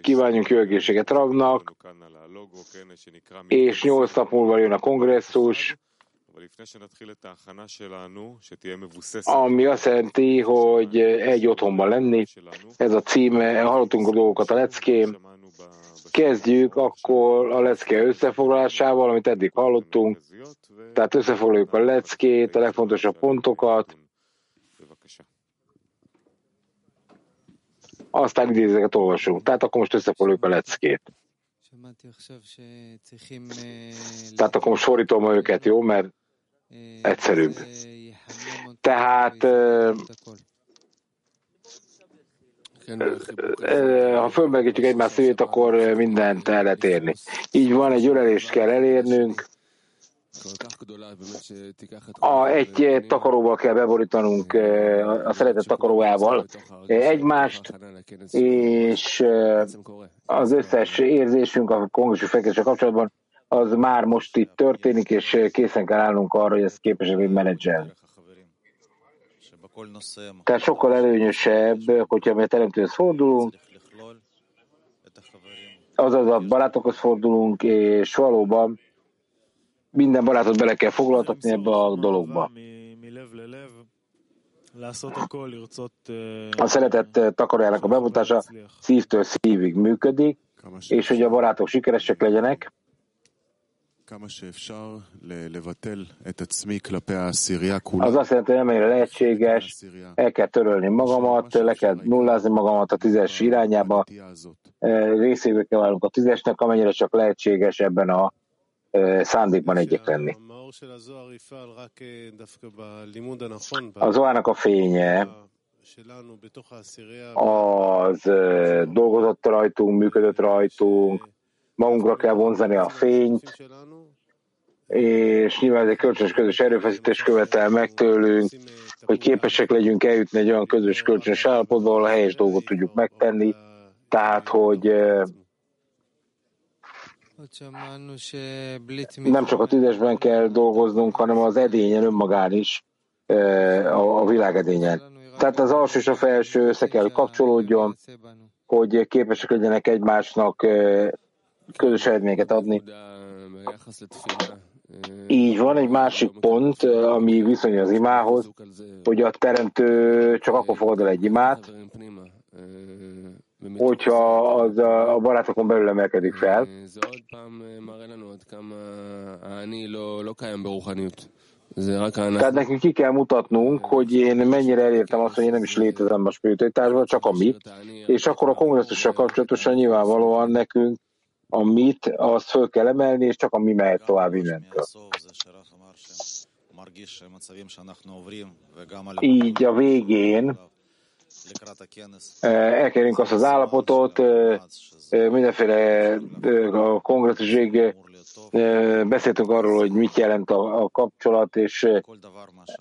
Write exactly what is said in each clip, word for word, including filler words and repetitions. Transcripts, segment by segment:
Kívánjunk jó egészséget Ravnak, és nyolc nap múlva jön a kongresszus, ami azt jelenti, hogy egy otthonban lenni. Ez a címe, hallottunk a dolgokat a leckén. Kezdjük akkor a lecke összefoglalásával, amit eddig hallottunk. Tehát összefoglaljuk a leckét, a legfontosabb pontokat. Aztán idézőket olvasunk. Tehát akkor most összefoglaljuk a leckét. Tehát akkor most fordítom őket, jó? Mert egyszerűbb. Tehát ha fölmegítjük egymás szívét, akkor mindent el lehet érni. Így van, egy ölelést kell elérnünk. A, egy takaróval kell beborítanunk, a szeretett takarójával egymást, és az összes érzésünk a kongresszus felkéréssel kapcsolatban az már most itt történik, és készen kell állnunk arra, hogy ezt képesek menedzselni. Tehát sokkal előnyösebb, hogyha mi a teremtőhöz fordulunk, azaz a barátokhoz fordulunk, és valóban minden barátot bele kell foglaltatni ebbe a dologba. A szeretett takarójának a bemutása szívtől szívig működik, és hogy a barátok sikeresek legyenek, az azt jelenti, hogy amelyre lehetséges, el kell törölni magamat, le kell nullázni magamat a tízes irányába, részévé kell válnunk a tízesnek, amennyire csak lehetséges ebben a szándékban egyek lenni. A Zohárnak a fénye az dolgozott rajtunk, működött rajtunk, magunkra kell vonzani a fényt, és nyilván ez egy kölcsönös közös erőfeszítés követel meg tőlünk, hogy képesek legyünk eljutni egy olyan közös kölcsönös állapotba, ahol a helyes dolgot tudjuk megtenni, tehát, hogy nem csak a tüdesben kell dolgoznunk, hanem az edényen önmagán is, a világedényen. Tehát az alsó és a felső össze kell, hogy kapcsolódjon, hogy képesek legyenek egymásnak közös eredményeket adni. Így van, egy másik pont, ami viszony az imához, hogy a teremtő csak akkor fogad el egy imát, hogyha az a barátokon belül emelkedik fel. Tehát nekünk ki kell mutatnunk, hogy én mennyire elértem azt, hogy én nem is létezem a spiritualitásban, csak a mit. És akkor a kongresszussal kapcsolatosan nyilvánvalóan nekünk a mit, azt föl kell emelni, és csak a mi mehet tovább innentől. Így a végén elkerüljünk azt az állapotot, mindenféle a kongresszusig beszéltünk arról, hogy mit jelent a kapcsolat, és,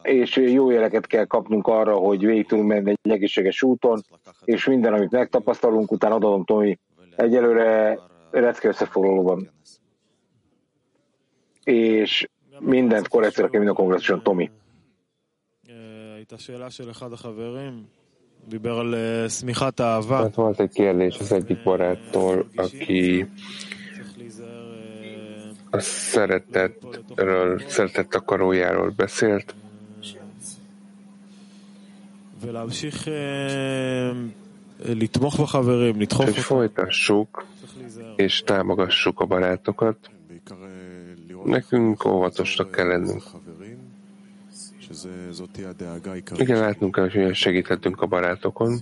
és jó jeleket kell kapnunk arra, hogy végig tudunk menni egy egészséges úton, és minden, amit megtapasztalunk, utána adom Tomi egyelőre recke összefoglalóban. És mindent korrektorra kell minden kongresszuson, Tomi. Tehát volt egy kérdés az egyik baráttól, aki a szeretetről, szeretett takarójáról beszélt. Hogy folytassuk és támogassuk a barátokat. Nekünk óvatosnak kell lennünk. Igen, látnunk kell, hogy hogyan segíthetünk a barátokon,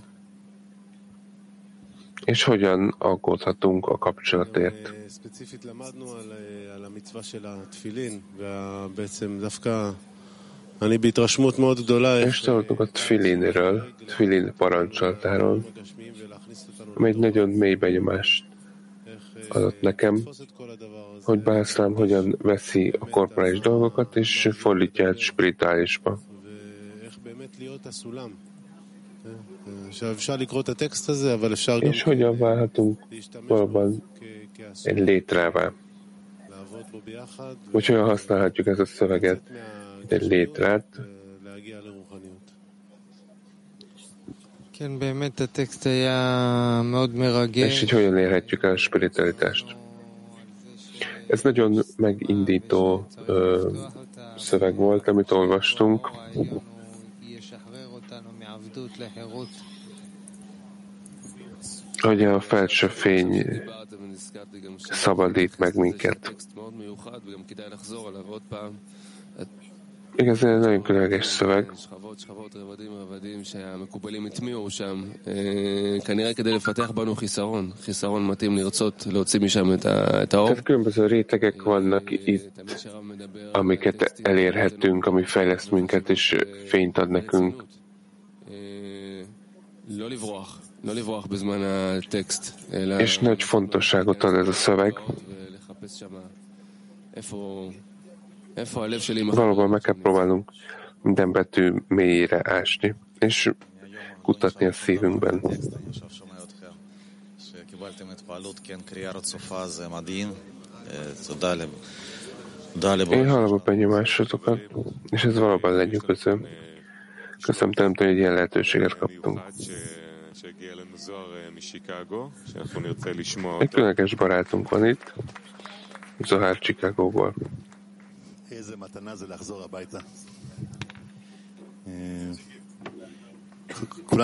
és hogyan aggódhatunk a kapcsolatért. És tanultunk a tfilinről, tfilin parancsolatáról, amely egy nagyon mély benyomást adott nekem, hogy Bászlám hogyan veszi a korporális dolgokat, és fordítja át spirituálisba. És hogyan válhatunk valóban egy létrává. Úgyhogy hogyan használhatjuk ezt a szöveget, egy létrát, És így hogyan érhetjük a spiritualitást? Ez nagyon megindító ö, szöveg volt, amit olvastunk. Hogy a felső fény szabadít meg minket. Igazán nagyon különleges szöveg. Tehát különböző rétegek vannak itt, amiket elérhetünk, ami fejleszt minket és fényt ad nekünk. És nagy fontosságot ad ez a szöveg. Valóban meg kell próbálnunk minden betű mélyére ásni, és kutatni a szívünkben. Én hallom a benyomásokat, és ez valóban lenyűgöző. Köszönöm, teremtőn, hogy ilyen lehetőséget kaptunk. Egy különleges barátunk van itt, Zohar Chicagóból.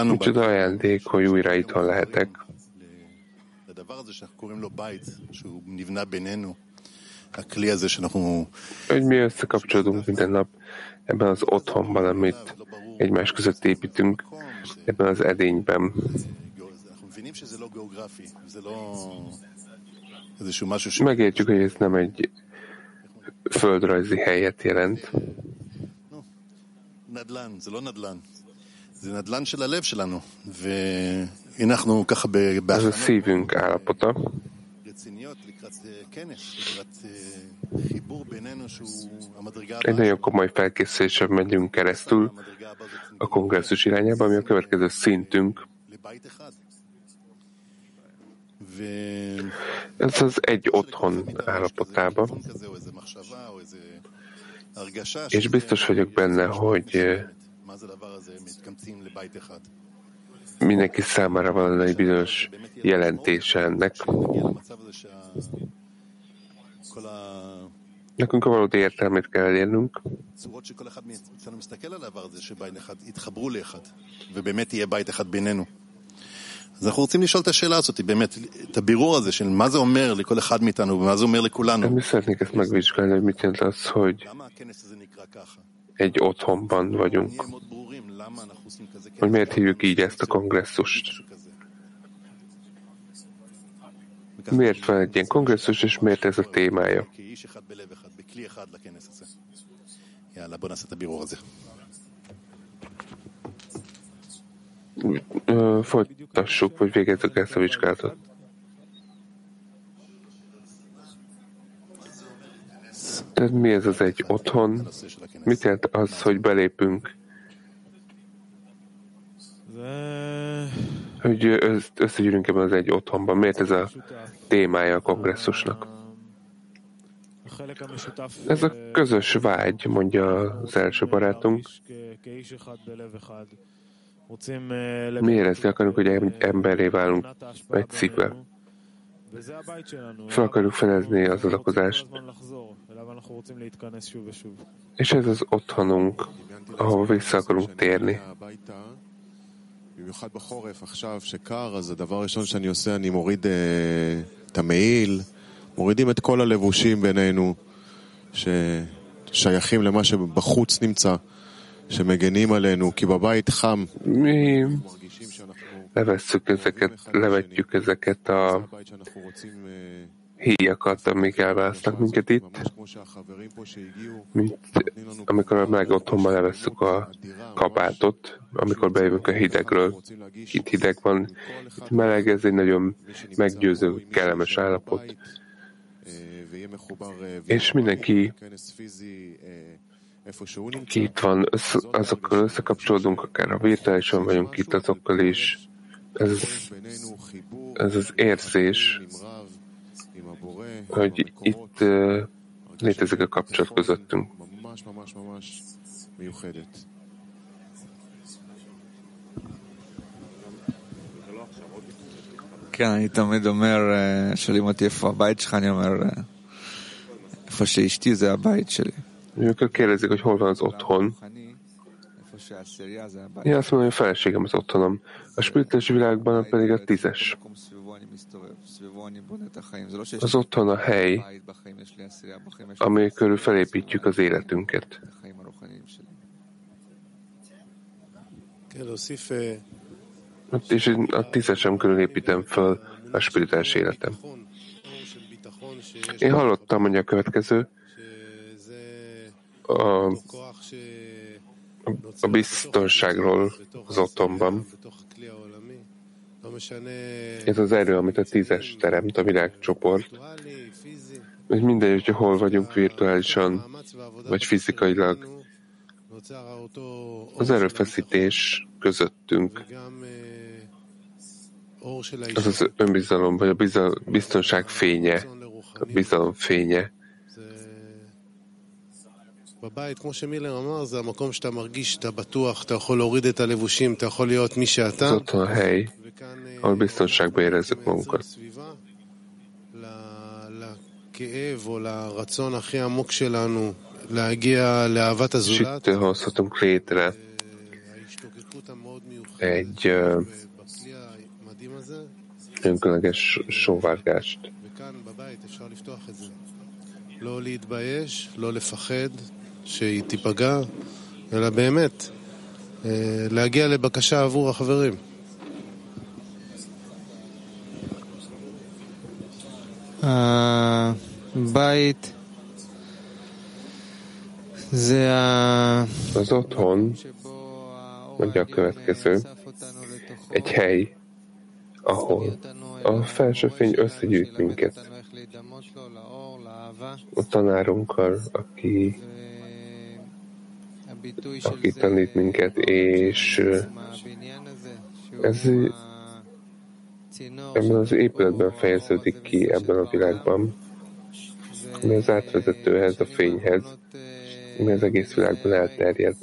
Micsoda ajándék, hogy újra itthon lehetek. Hogy mi összekapcsolódunk minden nap ebben az otthonban, amit egymás között építünk, ebben az edényben. Megértjük, hogy ez nem egy földrajzi helyet jelent. Ez a szívünk állapota. Egy nagyon komoly felkészülésen megyünk keresztül a kongresszus irányába, ami a következő szintünk. Ez az egy otthon állapotába. És biztos vagyok benne, hogy mindenki számára van egy bizonyos jelentése ennek. Nekünk a valódi értelmét kell elérnünk. Mi szeretnék ezt megvizsgálni, hogy mit jelent az, hogy egy otthonban vagyunk. Hogy miért hívjuk így ezt a kongresszust? Miért van egy ilyen kongresszus, és miért ez a témája? Folytassuk, vagy végezzük ezt a vizsgálatot. Tehát mi ez az egy otthon? Mit jelent az, hogy belépünk? Hogy összegyűlünk ebben az egy otthonban. Miért ez a témája a kongresszusnak? Ez a közös vágy, mondja az első barátunk. Mi érezni akarunk, hogy emberré válunk egy szívvel. Fel akarjuk fedezni az adakozást. És ez az otthonunk, ahol vissza akarunk térni. Mi levesszük ezeket, levetjük ezeket a híjakat, amik elválasznak minket itt, mint amikor meg otthonban levesszük a kabátot, amikor bejövünk a hidegről. Itt hideg van, itt meleg, ez egy nagyon meggyőző, kellemes állapot. És mindenki ki itt van, azokkal összekapcsolódunk, akár a virtuálisan vagyunk itt azokkal is. Ez, ez az érzés, hogy itt uh, létezik a kapcsolat közöttünk. כן, אני תמיד אומר, שואלים אותי איפה הבית שלך, אני אומר, איפה שאשתי זה הבית שלי. אני מקלקל את זה כשהוא עובר לזורטון. Jasno hogy a feleségem az otthonom. A spirituális világban a pedig a tízes. Az otthon a hely, amely körül felépítjük az életünket. És a tízesem körül építem fel a spirituális életem. Én hallottam, hogy a következő a a biztonságról az otthonban. Ez az erő, amit a tízes teremt, a világcsoport. És mindegy, hogy hol vagyunk virtuálisan, vagy fizikailag. Az erőfeszítés közöttünk. Az az önbizalom, vagy a bizal- biztonság fénye, a bizalom fénye. בבית, כמו שמילר אמר, זה המקום שאתה מרגיש, אתה בטוח, אתה יכול להוריד את הלבושים, אתה יכול להיות מי שאתה. זאת ההי, אבל ביסטונשאגבה ירזק מונקות. לכאב או לרצון הכי עמוק שלנו, להגיע לאהבת הזולת. שתהוסתם קליטרה. Egy önkülönleges sóvárgást. וכאן בבית אפשר לפתוח את זה. לא להתבייש, לא לפחד שהיא תיפגע, אלא באמת להגיע לבקשה עבור החברים. הבית זה az otthon, mondja a következő, egy hely, ahol a felső fény összegyűjt minket. A tanárunkkal, aki, aki tanít minket, és ez ebben az épületben fejeződik ki ebben a világban, ami az átvezetőhez, a fényhez, ami az egész világban elterjed.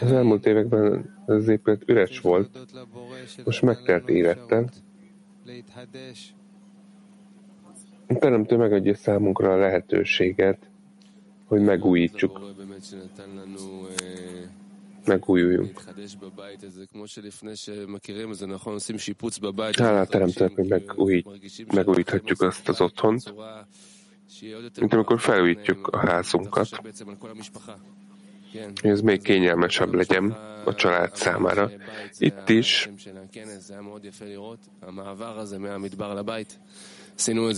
Az elmúlt években az épület üres volt, most megtelt élettel. A teremtő megadja számunkra a lehetőséget, hogy megújítsuk. Megújuljunk. Hála a teremtőnek, hogy megújít, megújíthatjuk azt az otthont, mint amikor felújítjuk a házunkat, hogy ez még kényelmesebb legyen a család számára. Itt is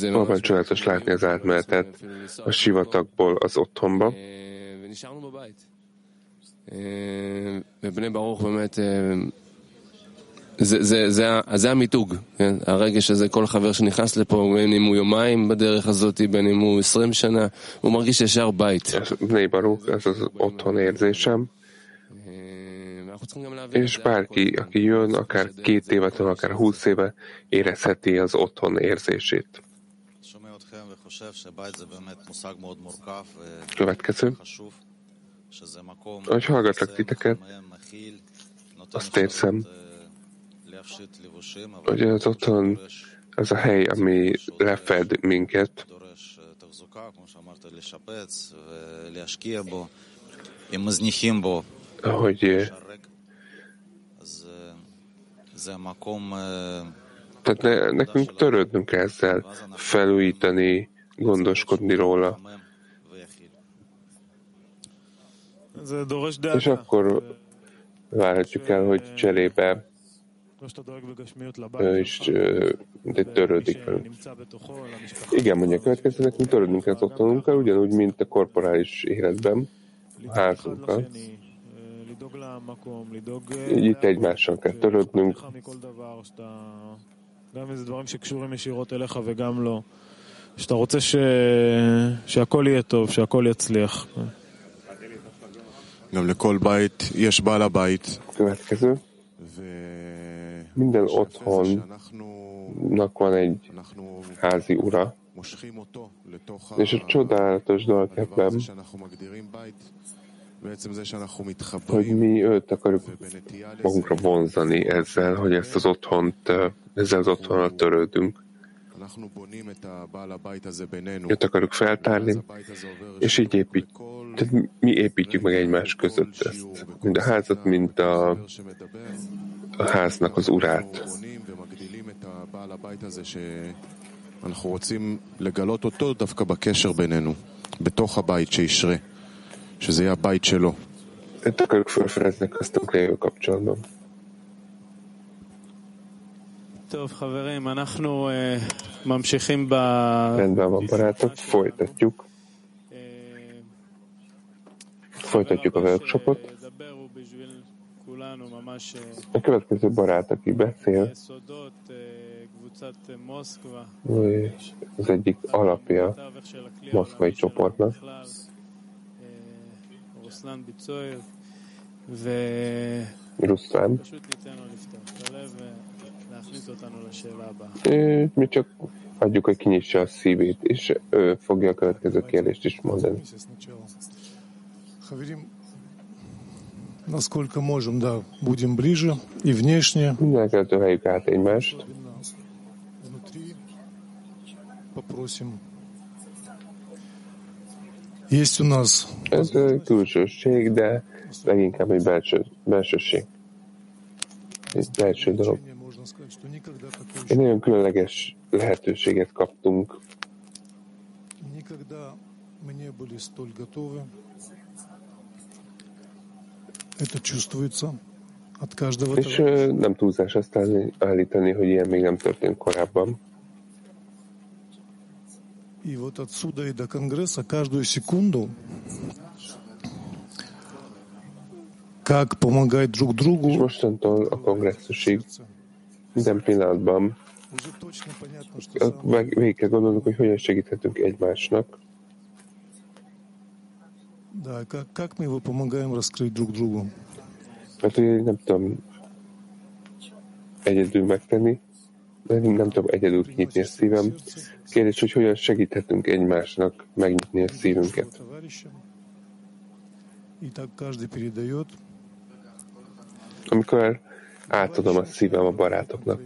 valóban csodálatos látni az átmenetet a sivatagból az otthonba. זה המיתוג, הרגש הזה, כל חבר שנכנס לפה, בין אם הוא יומיים בדרך הזאת, בין אם הוא עשרים שנה, הוא מרגיש ישר בית. בני ברוך, אז זה אותון ארזה שם. És bárki, aki jön, akár két évet, akár húsz éve, érezheti az otthon érzését. Következő. Ahogy hallgatlak titeket, azt érzem, hogy az otthon az a hely, ami lefed minket, hogy tehát ne, nekünk törődnünk ezzel, felújítani, gondoskodni róla. És akkor várhatjuk el, hogy cserébe ő is törődik velünk. Igen, mondja, következő, nekünk törődnünk az otthonunkkal, ugyanúgy, mint a korporális életben, a házunkkal. Itt egymással kell törődnünk. Következő. Minden otthonnak van egy házi ura. És a csodálatos dolog ebben, hogy mi őt akarjuk magunkra vonzani ezzel, hogy ezt az otthont, ezzel az otthonnal törődünk. Őt akarjuk feltárni, és így építjük. Tehát mi építjük meg egymás között ezt. Mind a házat, mind a, a háznak az urát. אנחנו רוצים לגלות אותו דווקא בקשר בינינו, בתוך הבית שישרה, שזה יהיה הבית שלו. את הכל כפול פרזנק, אז תוקלי וקפצ'לנו. טוב, חברים, אנחנו ממשיכים ב... rendben van, barátok, folytatjuk. Folytatjuk a workshopot. A következő barát, aki beszél, az egyik alapja moszkvai csoportnak. Ruszlán. Mi csak adjuk, hogy kinyitsa a szívét, és ő fogja a következő kérdést is mondani. Насколько можем, да, будем ближе и внешне. Внутри попросим. Есть у нас. Это külsőség, de leginkább egy belső, belsőség. Egy belső dolog. Egy nagyon különleges lehetőséget kaptunk. Никогда мы не были столь готовы. Это чувствуется от каждого. És uh, nem túlzás azt állítani, hogy ilyen még nem történt korábban. И вот отсюда и до Конгресса каждую секунду, как помогать друг другу. És mostantól a kongresszusig minden pillanatban végig kell gondolnunk, hogy hogyan segíthetünk egymásnak. Да, как, как мы его помогаем раскрыть друг другу? Hát ugye nem tudom egyedül megtenni, nem tudom egyedül kinyitni a szívem. Kérdés, hogy hogyan segíthetünk egymásnak megnyitni a szívünket. Amikor átadom a szívem a barátoknak.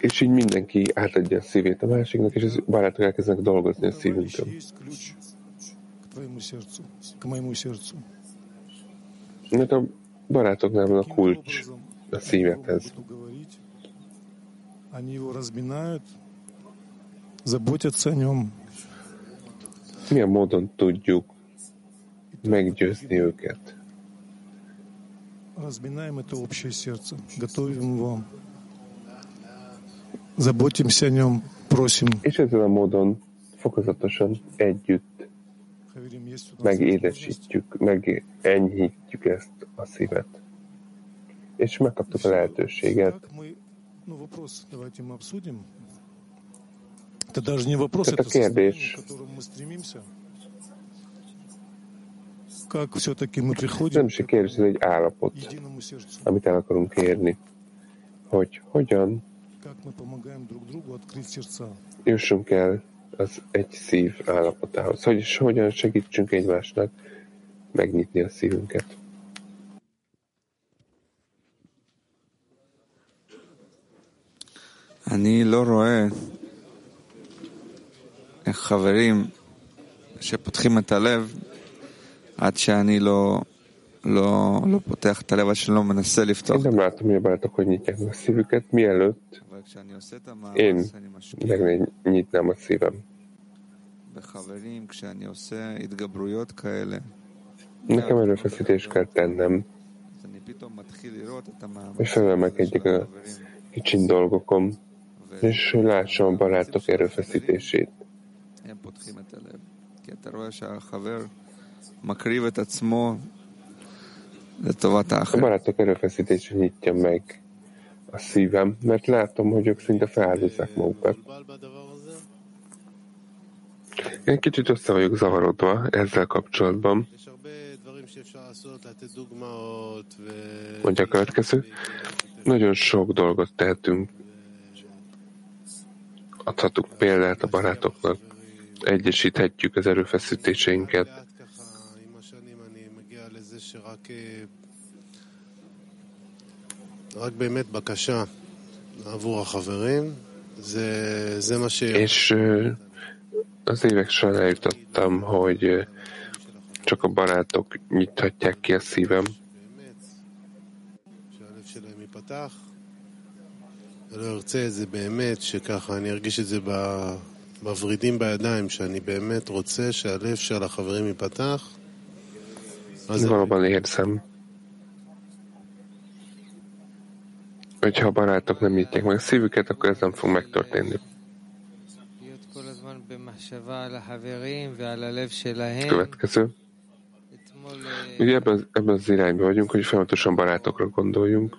És így mindenki átadja a szívét a másiknak, és a barátok elkezdenek dolgozni a szívünkön. Mert a barátoknál van a kulcs a szívedhez. Milyen módon tudjuk meggyőzni őket? Разбинаем это общее сердце, готовим его. Заботимся о нем, просим. És ezen a módon fokozatosan együtt megédesítjük, megenyhítjük ezt a szívet. És megkaptuk a lehetőséget. Tehát a kérdés. Nem is a kérdés, ez egy állapot, amit el akarunk érni, hogy hogyan jussunk el az egy szív állapotához, hogy és hogyan segítsünk egymásnak megnyitni a szívünket. Ani lo roe haverim shepotchim et halev ad sheani lo lo lo potach et halev ad shelo menase liftach. Nem látom, hogy a barátok hogy nyitják a szívüket, mielőtt én megnyitnám a szívem. Nekem erőfeszítést kell tennem, és felemelkedjek a kicsin dolgokom, és lássam a barátok erőfeszítését. A barátok erőfeszítését nyitja meg a szívem, mert látom, hogy ők szinte feláldozzák magukat. Én kicsit össze vagyok zavarodva ezzel kapcsolatban. Mondja a következő. Nagyon sok dolgot tehetünk. Adhatunk példát a barátoknak. egyesíthetjük az erőfeszítéseinket. És az évek során eljutottam, hogy csak a barátok nyithatják ki a szívem. Valóban érzem, hogyha a barátok nem nyitják meg a szívüket, akkor ez nem fog megtörténni. Következő. Ugye ebben, ebben az irányban vagyunk, hogy folyamatosan barátokra gondoljunk.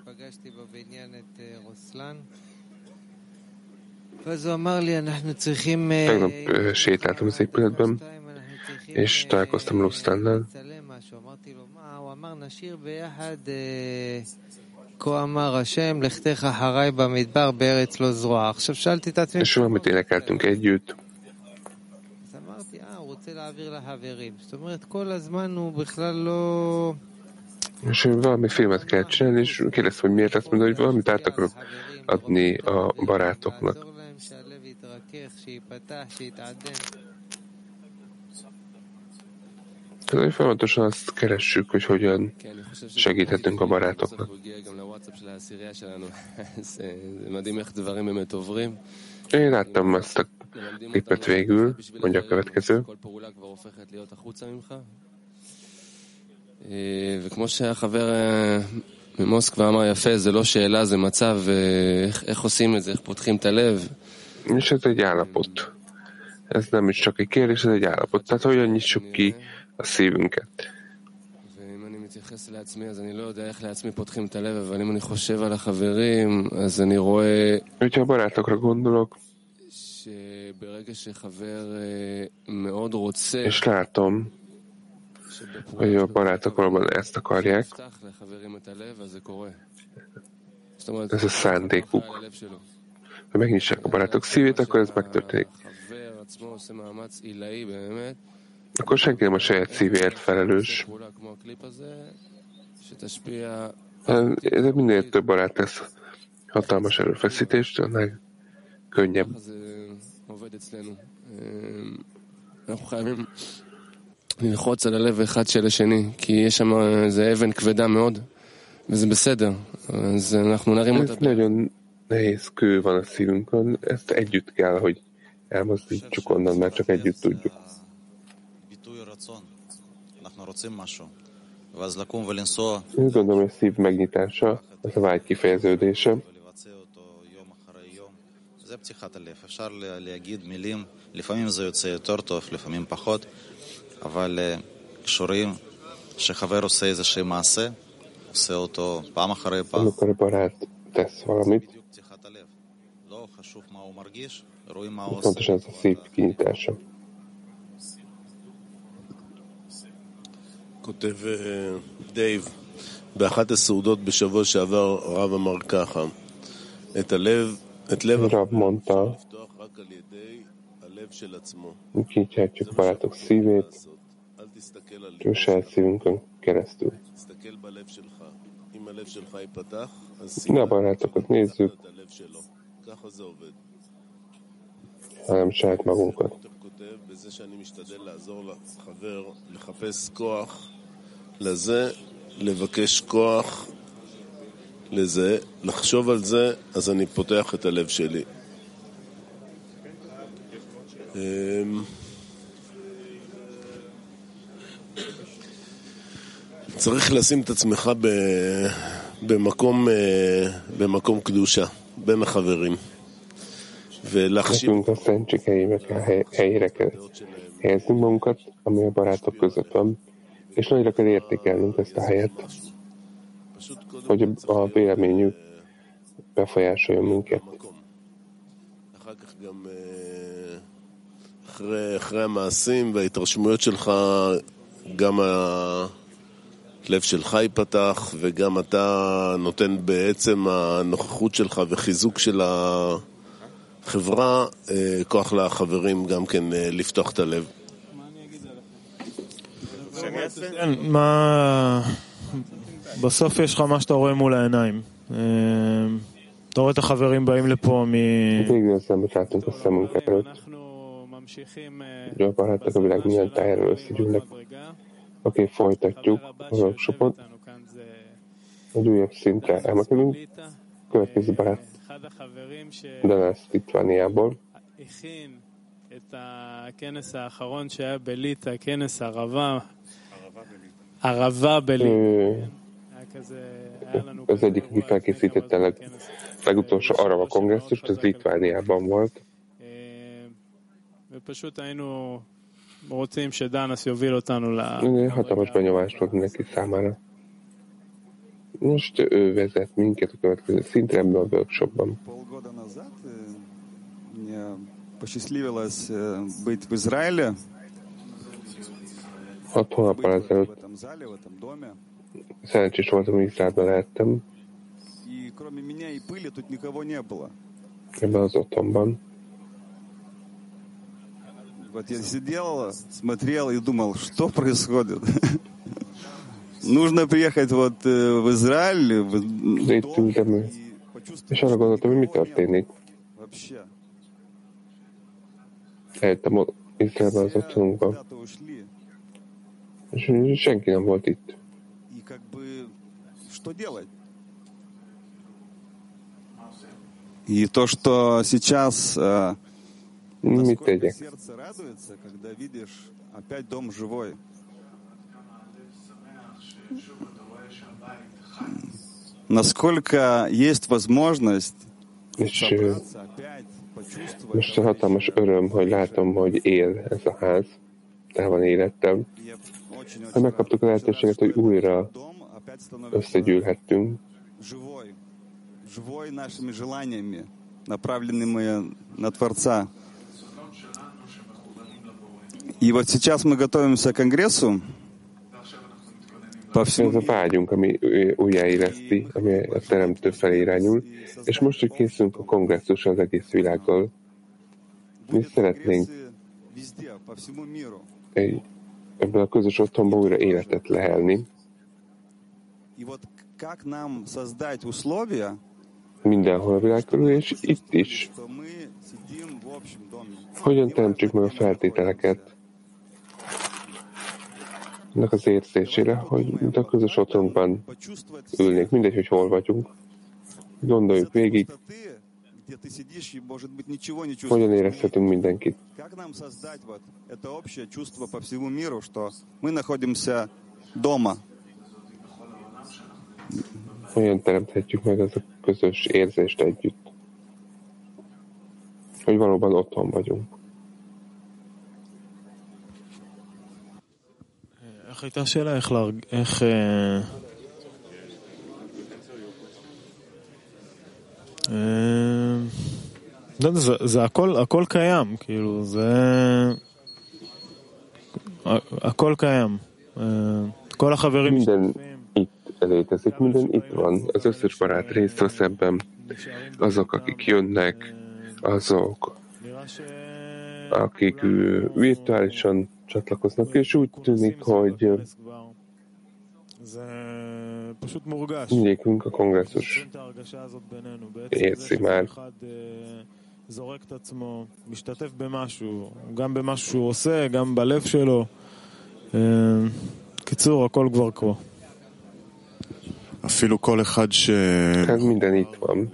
Tegnap sétáltam az épületben, és találkoztam Rusztánnal. És valamit énekeltünk együtt. És valami filmet kell csinálni, és kérdeztem, hogy miért azt mondod, hogy valamit át akarok adni a barátoknak. Tehát folyamatosan azt keressük, hogy hogyan segíthetünk a barátoknak. Én láttam azt a klipet végül, mondja a következő. וכמו שהחבר ממוסקבה אמר יפה, זה לא שאלה, זה מצב, איך עושים את זה, איך פותחים את הלב. És ez egy állapot. Ez nem is csak egy kérdés, ez egy állapot. Tehát hogyan nyissuk ki a szívünket. Hogyha a barátokra gondolok, és látom, hogy a barátokról ezt akarják, ez a szándékuk. Ha megnyissák a barátok szívét, akkor ez megtörténik. Akkor senki nem a saját szívéért felelős. De minél több barát tesz hatalmas erőfeszítést, annál könnyebb. ללחוץ על הלב אחד של השני, כי יש שם איזה אבן כבדה מאוד, וזה בסדר, אז אנחנו נרים אותה. nagyon nehéz kő van a szívünkön, ezt együtt kell, hogy elmozdítsuk onnan, már csak együtt tudjuk. Én gondolom, hogy a szív megnyitása, az a vágy kifejeződése. אבל קשורים שחבר עושה איזשהו מעשה, עושה אותו פעם אחרי פעם. בדיוק פתיחת הלב. לא חשוב מה הוא מרגיש, רואים מה הוא עושה. כותב דייב, באחת הסעודות בשבוע שעבר הרב אמר ככה, את הלב, את לב לפתוח רק על ידי kinyithatjuk barátok szívét, csak saját szívünkön keresztül. Ne a barátokat nézzük, hanem saját magunkat. לזה, לחשוב על זה, אז אני פותח את הלב שלי. צריך לשים את עצמך במקום במקום קדושה בין החברים ולהחשיב helyeznünk magunkat, ami a barátok között van, és nagyra kell értékelnünk ezt a helyet, hogy a véleményük befolyásoljon minket. אחרי המעשים וההתרשמויות שלך, גם הלב שלך ייפתח, וגם אתה נותן בעצם הנוכחות שלך וחיזוק של חברה, כוח לחברים גם כן לפתוח את הלב. מה, בסוף יש לך מה שאתה רואה מול העיניים. אתה רואה את החברים באים לפה מ... אנחנו ממשיכים... אוקיי, פה הייתה תיוק, ורקשופות. מדויק, סינטה, המקבים. כבק הסברה. דנס פיטוני אבול. הכין את הכנס האחרון שהיה בליטה, הכנס ערבה. ערבה בליטה. Az egyik, aki felkészítette a legutolsó arab a kongresszust, az Litvániában volt. Hatalmas benyomást volt mindenki számára. Most ő vezet minket a következő szintre ebben a workshopban. Hat hónappal ezelőtt szerencsés voltam, Izraelben lehettem. Ebben az otthonban. Вот я сидел, смотрел и думал, что происходит. Нужно приехать вот в Израиль, в дом, почувствовать, что такое вообще. Это вот Израиль за тунга. Шенки нам вот это. И как бы что делать? И то, что сейчас насколько сердце радуется, когда видишь опять дом живой. Насколько есть возможность собраться опять, почувствовать. Távol élettem. Ha megkaptuk a lehetőséget, hogy újra összegyűlhettünk. Живой нашими желаниями, направленными на Творца. И вот сейчас мы готовимся к конгрессу. Ez a vágyunk, ami újjáéleszti, ami a teremtő felé irányul, és most, hogy készülünk a kongresszusra az egész világgal, mi szeretnénk egy, ebből a közös otthonban újra életet lehelni. Mindenhol a világ körül, és itt is. Hogyan teremtsük meg a feltételeket ennek az érzésére, hogy a közös otthonkban ülnék, mindegy, hogy hol vagyunk. Gondoljuk végig, hogyan érezhetünk mindenkit. Hogyan teremthetjük meg ezt a közös érzést együtt, hogy valóban otthon vagyunk. איך הייתה השאלה? איך להרג... איך... זה, זה הכל, הכל קיים, כאילו, זה... הכל קיים. כל החברים... minden itt létezik, minden itt van. Az összes barát részt vesz ebben. Azok, akik jönnek, azok, akik virtuálisan csatlakoznak, és úgy tűnik, hogy mindegyikünk a kongresszus érzi már. Hát minden itt van.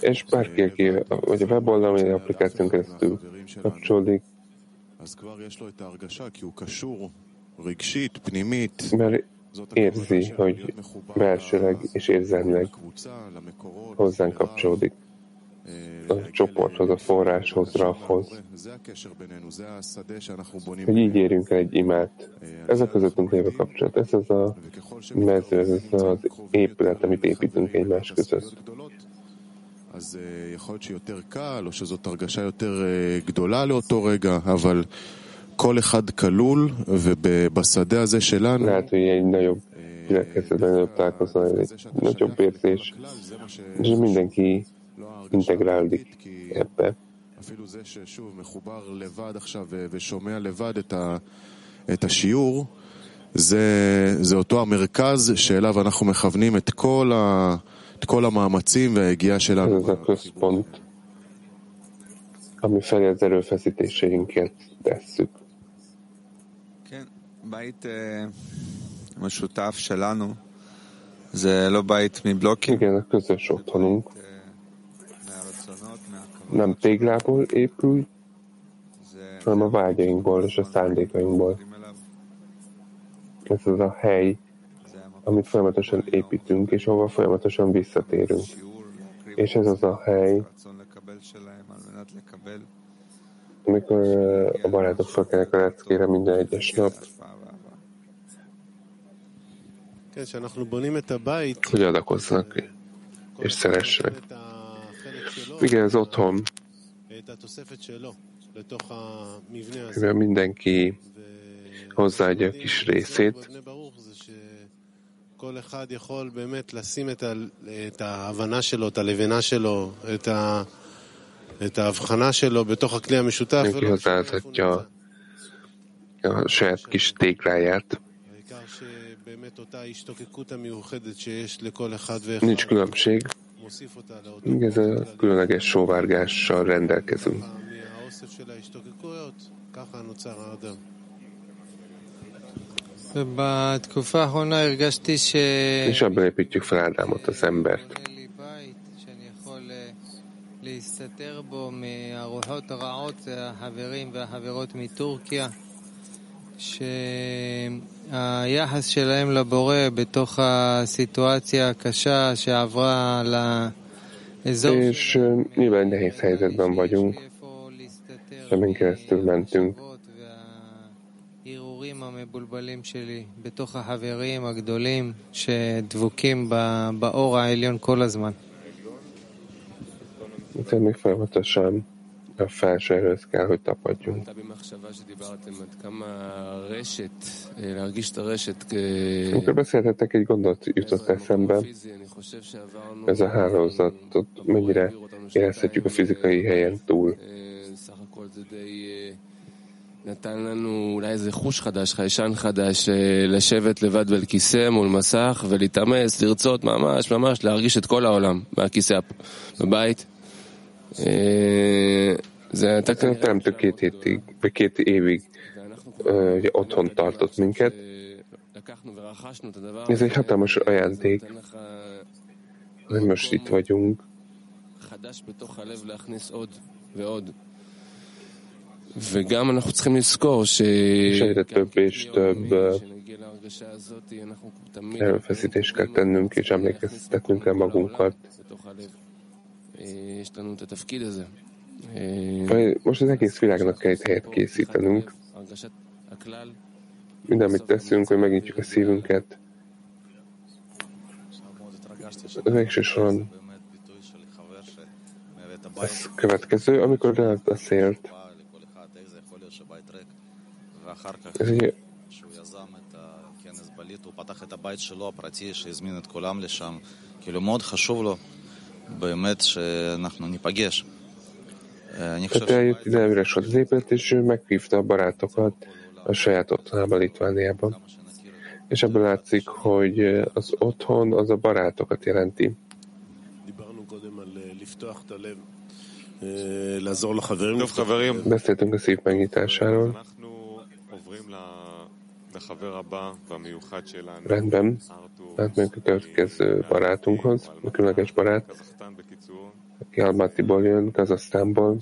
És bárki, aki vagy a weboldal, vagy applikáción keresztül kapcsolódik, mert érzi, hogy belsőleg és érzelmileg hozzánk kapcsolódik. A csoporthoz, a forráshoz, Rafhoz. Hogy így érjünk el egy imát. Ez a közöttünk lévő kapcsolat. Ez az a mező, ez az, az épület, amit építünk egymás között. אז יכול להיות שיותר קל, או שזאת הרגשה יותר גדולה לאותו רגע, אבל כל אחד כלול, ובשדה הזה שלנו, gyülekezet, nagyobb találkozóan, egy nagyobb érzés, és mindenki integrálódik ebbe. זה אותו המרכז שאליו אנחנו מכוונים את כל ה את כל המאמצים וההגיעה שלנו. זה הקוספונט. המפעל הזה רפסיטיישינקט דסוק. כן, בית משותף שלנו. זה לא בית מבלוקים. כן, זה שותפות. מהרצונות, מהכבוד. נם תגלאפול אפול. זה מהמאווייגינגból és a szándékainkból. Ez az a hely, amit folyamatosan építünk, és ahova folyamatosan visszatérünk. És ez az a hely, amikor a barátok felkelnek a leckére minden egyes nap, hogy adakozzanak és szeressenek. Igen, az otthon, mivel mindenki hozzáadja a kis részét. Mindenki hozzáadhatja a saját kis tégláját. Nincs különbség. Ez a különleges sóvárgással rendelkezünk. És abban építjük fel Ádámot, az embert. És nyilván nehéz helyzetben vagyunk, amin keresztül mentünk. המבולבלים שלי בתוך החברים הגדולים שדבוקים באור העליון כל הזמן. אתם מפרמטה שם, הפאשרס כאן ותפתיון. אתה במחשבה שדיברתם עד כמה רשת, להרגיש את הרשת כ... ובסייאת התקד גונדות יוצאת הסמבה. אז ההרוזת, מגירה, יעשת יוק הפיזיקאי היין טול. סך הכל זה די... נתן לנו אולי איזה חוש חדש, חיישן חדש, לשבת לבד על כיסא מול מסך ולהתאמץ, לרצות ממש, ממש, להרגיש את כל העולם מהכיסא בבית. זה נתן בקט איביג, אוטון טלטות מינקט. זה אחד המשהו הילדיק. זה משתית ויונג. חדש בתוך הלב להכניס עוד ועוד. וגם אנחנו צריכים לזכור ש... erőfeszítést kell tennünk, és emlékeztetnünk el magunkat. Most az egész világnak kell egy helyet készítenünk. Minden, amit teszünk, hogy megnyitjuk a szívünket. Az végső soron ez következő, amikor lehet a szélt. Ez egy hát eljött ide üres volt az épület, és ő meghívta a barátokat a saját otthonába, Litvániában. És ebből látszik, hogy az otthon az a barátokat jelenti. Beszéltünk a szív megnyitásáról. Rendben, átmegyünk a következő barátunkhoz, a különleges barát, aki Almatyból jön, Kazahsztánból.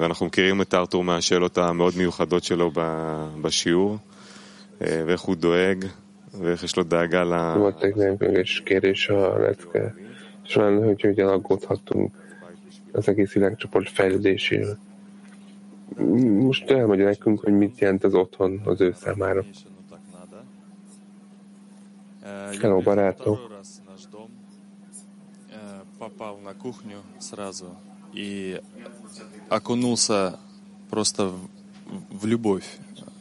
ואנחנו מכירים את ארתור מהשאלות המאוד מיוחדות שלו בשיעור, ואיך הוא דואג, ואיך יש לו דאגה ל... és olyan, hogy hogyan aggódhatunk az egész világcsoport fejlődéséről. Most elmondja nekünk, hogy mit jelent az otthon az ő számára. Hello, barátok! Попал на кухню сразу и окунулся просто в любовь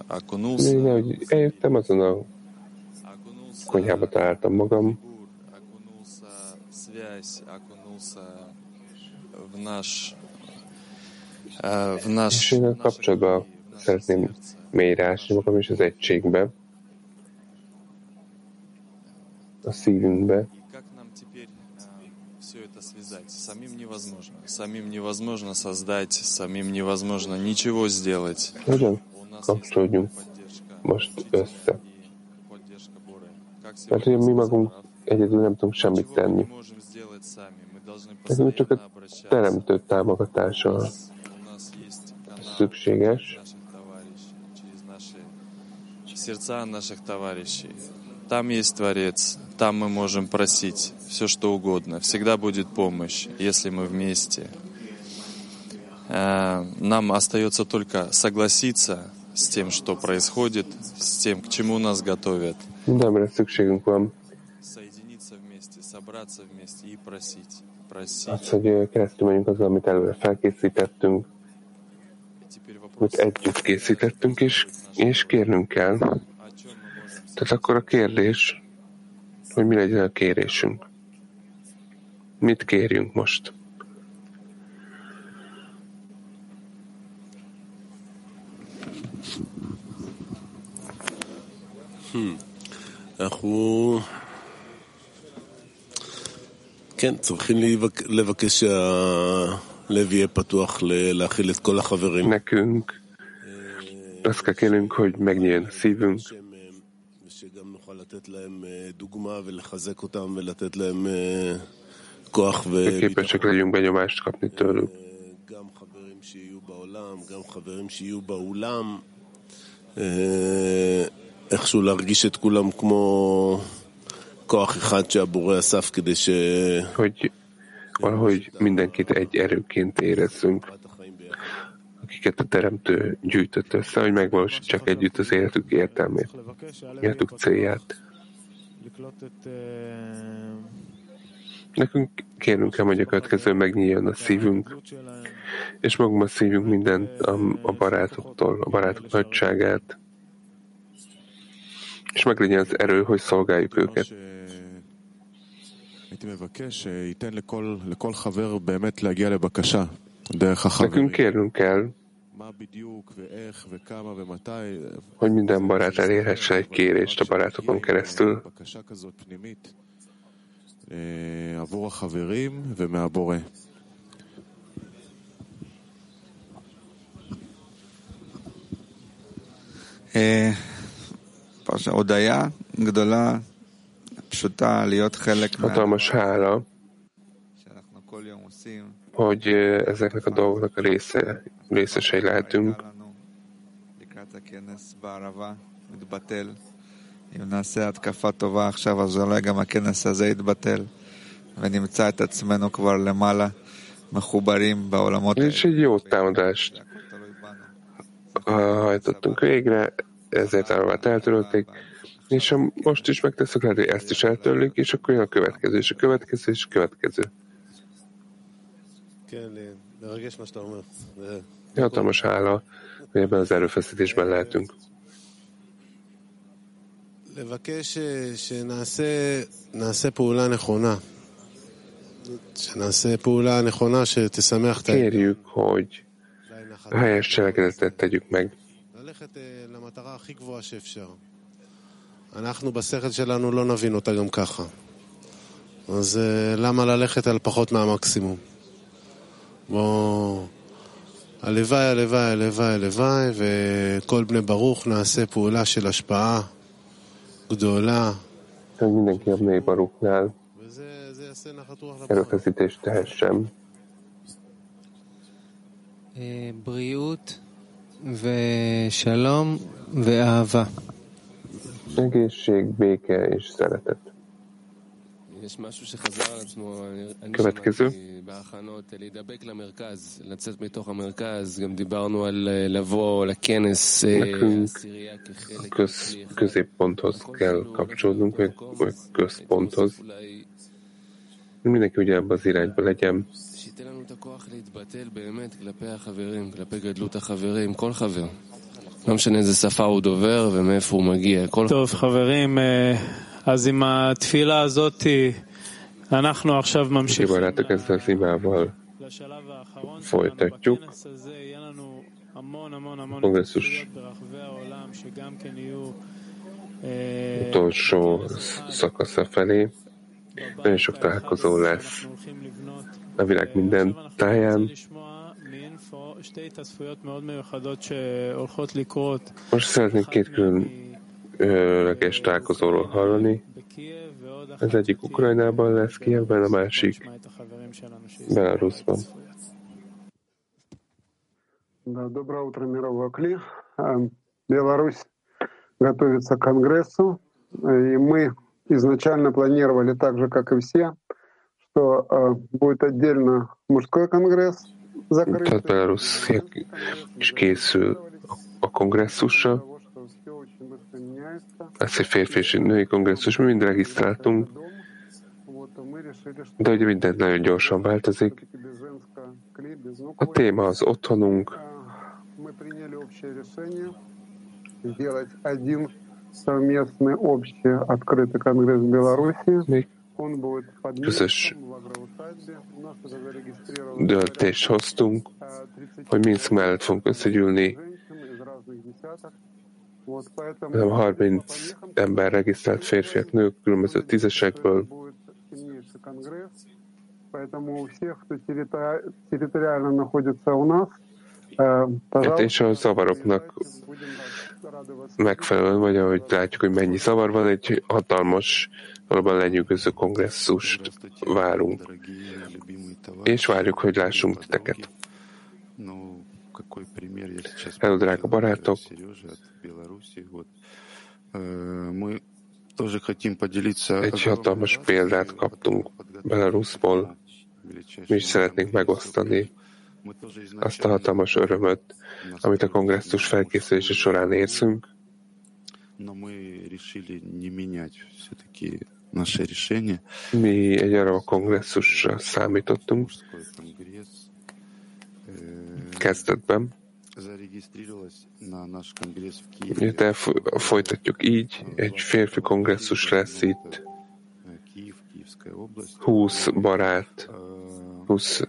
окунулся. Не знаю, я и в темату знал. Окунулся в связь, окунулся в наш... Uh, v nasz, és innen kapcsolatban szeretném mélyre ásni magam is az egységbe, a szívünkbe. Hogyan kapcsolódjunk most össze? Mert ugye mi magunk egyedül nem tudunk semmit tenni. Nekünk csak a teremtő támogatása szükséges. Сердца наших товарищей. Там есть Творец, там мы можем просить все, что угодно. Всегда будет помощь, если мы вместе. Нам остается только согласиться с тем, что происходит, с тем, к чему нас готовят. Соединиться вместе, собраться вместе и просить. Просить. Hogy együtt készítettünk, és, és kérnünk kell. Tehát akkor a kérdés, hogy mi legyen a kérésünk. Mit kérjünk most? אנחנו... כן, צריכים לבקש nekünk azt kell kérnünk, hogy megnyíljen a szívünk, hogy képesek legyünk benyomást kapni tőlük, איכשהו להרגיש את כולם כמו כוח אחד שהבורא אסף כדי ש... valahogy mindenkit egy erőként érezzünk, akiket a teremtő gyűjtött össze, hogy megvalósítsák együtt az életük értelmét, életük célját. Nekünk kérnünk kell, hogy a következő megnyíljon a szívünk, és magunkban szívjunk mindent a barátoktól, a barátok nagyságát, és meglegyen az erő, hogy szolgáljuk őket. Nekünk kérnünk kell, hogy minden barát elérhesse egy kérést a barátokon keresztül. Odaja, gdola, hatalmas hála, hogy ezeknek a dolgoknak a része, részesei lehetünk. És egy jó támadást hajtottunk végre, ezért állóvát eltörölték. És ha most is megteszek, lehet, hogy ezt is eltörlünk, és akkor jön a következő, és a következő, és a következő. Hatalmas hála, hogy ebben az erőfeszítésben lehetünk. Kérjük, hogy a helyes cselekedetet tegyük meg. אנחנו בשכל שלנו לא נבין אותה גם ככה. אז למה ללכת על פחות מהמקסימום? בוא, הלוואי, הלוואי, הלוואי, הלוואי, וכל בני ברוך נעשה פעולה של השפעה גדולה. וזה יעשה נחת רוח לבחור. בריאות ושלום ואהבה. Egészség, béke és szeretet. Következő. Nekünk köz, középponthoz kell kapcsolódnunk, vagy, vagy központhoz. Mindenki ugye ebben az irányba legyen. טוב, חברים, אז עם התפילה הזאת אנחנו עכשיו ממשיכים לשלב האחרון של הכנס הזה. יהיה לנו המון המון המון תפילות ברחבי העולם שגם כן יהיו utolsó szakasz felé. Nagyon sok találkozó lesz a világ minden táján. Most szeretnék két különleges találkozóról hallani. Az egyik Ukrajnában lesz, Kijevben, a másik Belarusban. Доброе утро, мировой клир. Беларусь готовится к Конгрессу, и мы изначально планировали так же, как и все, что э, будет отдельно мужской конгресс закрытый. Беларусь is készül a kongresszusra. Azt, hogy férfi és női kongresszus, mi mind regisztráltunk, de ugye minden nagyon gyorsan változik. A téma az otthonunk. Сделать один совместный общий открытый конгресс в Беларуси. Он будет под Минском, в агроусадьбе. У нас уже зарегистрировано тридцать женщин из разных десяток. Вот поэтому будет сильнейший конгресс. Поэтому у всех, кто территориально находится у нас, és a zavaroknak megfelelően, vagy ahogy látjuk, hogy mennyi zavar van, egy hatalmas, valóban lenyűgöző kongresszust várunk. És várjuk, hogy lássunk titeket. Hello, drága barátok! Egy hatalmas példát kaptunk Belarusból, mi is szeretnénk megosztani azt a hatalmas örömöt, amit a kongresszus felkészülése során érzünk. Mi egy arra a kongresszusra számítottunk kezdetben. De folytatjuk így, egy férfi kongresszus lesz itt, húsz barát, húsz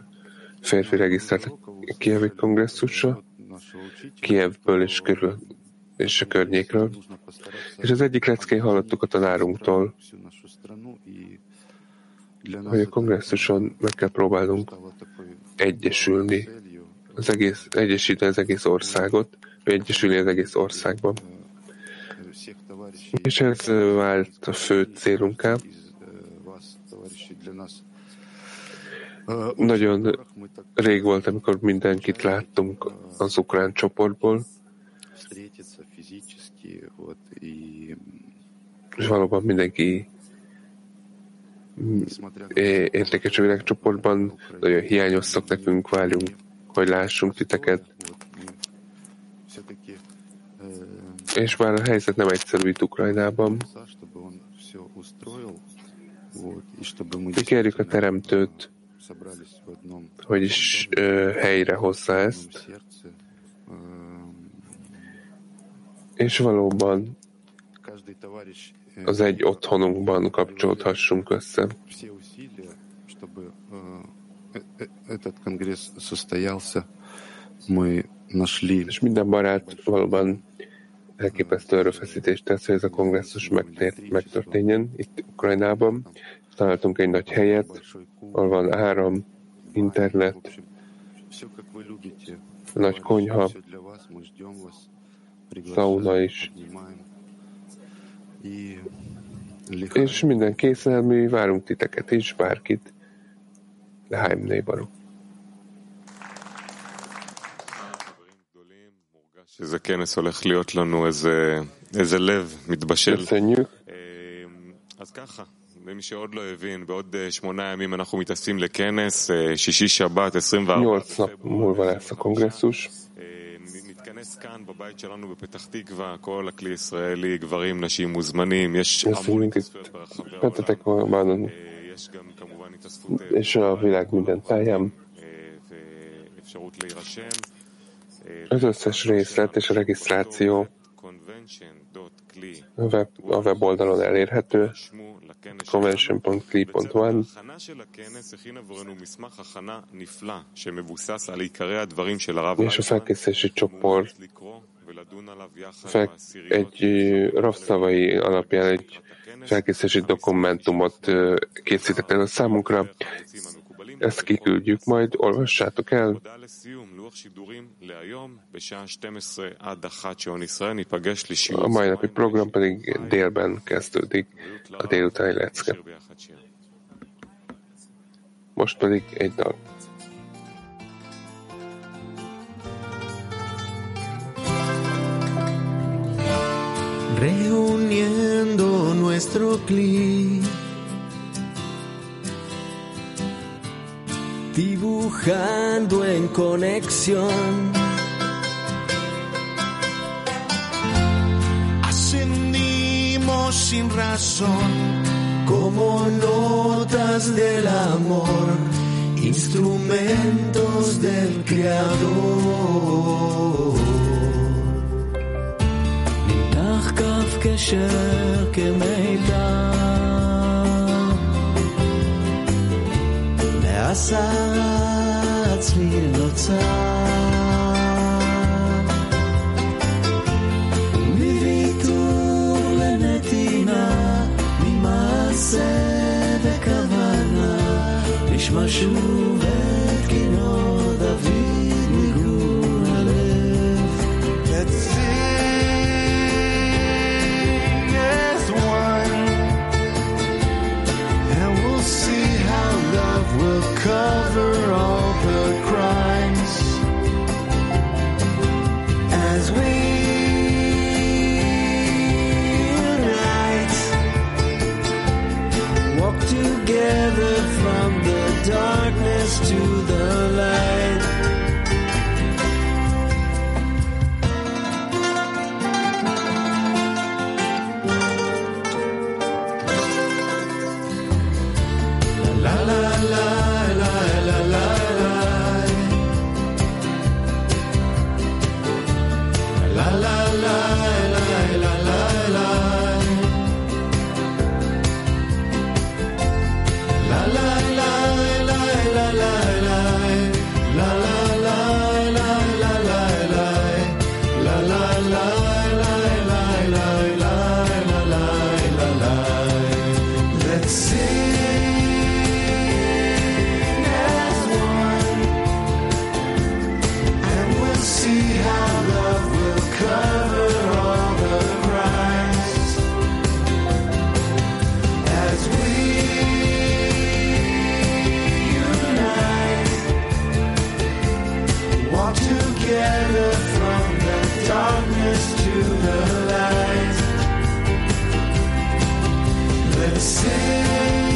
férfi regisztrált a Kijevi kongresszusra, Kijevből és, körül, és a környékről. És az egyik leckén hallottuk a tanárunktól, hogy a kongresszuson meg kell próbálnunk egyesülni, az egész, egyesíteni az egész országot, vagy egyesülni az egész országban. És ez vált a fő célunká. Nagyon rég volt, amikor mindenkit láttunk az ukrán csoportból, és valóban mindenki értékes a világcsoportban, nagyon hiányoztak nekünk, várjunk, hogy lássunk titeket. És már a helyzet nem egyszerű itt Ukrajnában. Kérjük a teremtőt, hogy is uh, helyre hozza ezt, és valóban az egy otthonunkban kapcsolódhassunk össze. És minden barát valóban elképesztő erőfeszítést tesz, hogy ez a kongresszus megtért, megtörténjen itt Ukrajnában. Találtunk egy nagy helyet, ahol van áram, internet, nagy konyha, szauna is. És minden készen, mi várunk titeket is, bárkit. Leheim Nébarok. Köszönjük. למי שעוד לא הבין, בעוד שמונה ימים אנחנו מתאספים לכנס, שישי שבת, עשרים וארבע. נתכנס כאן בבית שלנו בפתח תקווה, כל הכלי ישראלי, גברים, נשים, מוזמנים, יש המון התאספויות ברחבי העולם. יש גם כמובן התאספות. יש רבי להגמידן תאיים. Ez összes részlet és a regisztráció a, web, a weboldalon elérhető, convention dot c l i dot one. És a felkészítési csoport fel, egy Rav szavai alapján egy felkészítési dokumentumot készített el a számunkra. Ezt kiküldjük, majd olvassátok el. A mai napi program pedig délben kezdődik, a délutáni lecke. Most pedig egy dal. Reuniendo nuestro clip, dibujando en conexión, ascendimos sin razón como notas del amor, instrumentos del Creador. Nitach kaf kesher kemeita עשה עצמי נוצר ומביטור לנתינה ממעשה וכוונה נשמע שוב את קינו דוד ניגון הלב Let's sing as one and we'll see how love will cover all the crimes as we unite, walk together from the darkness to the light. Sing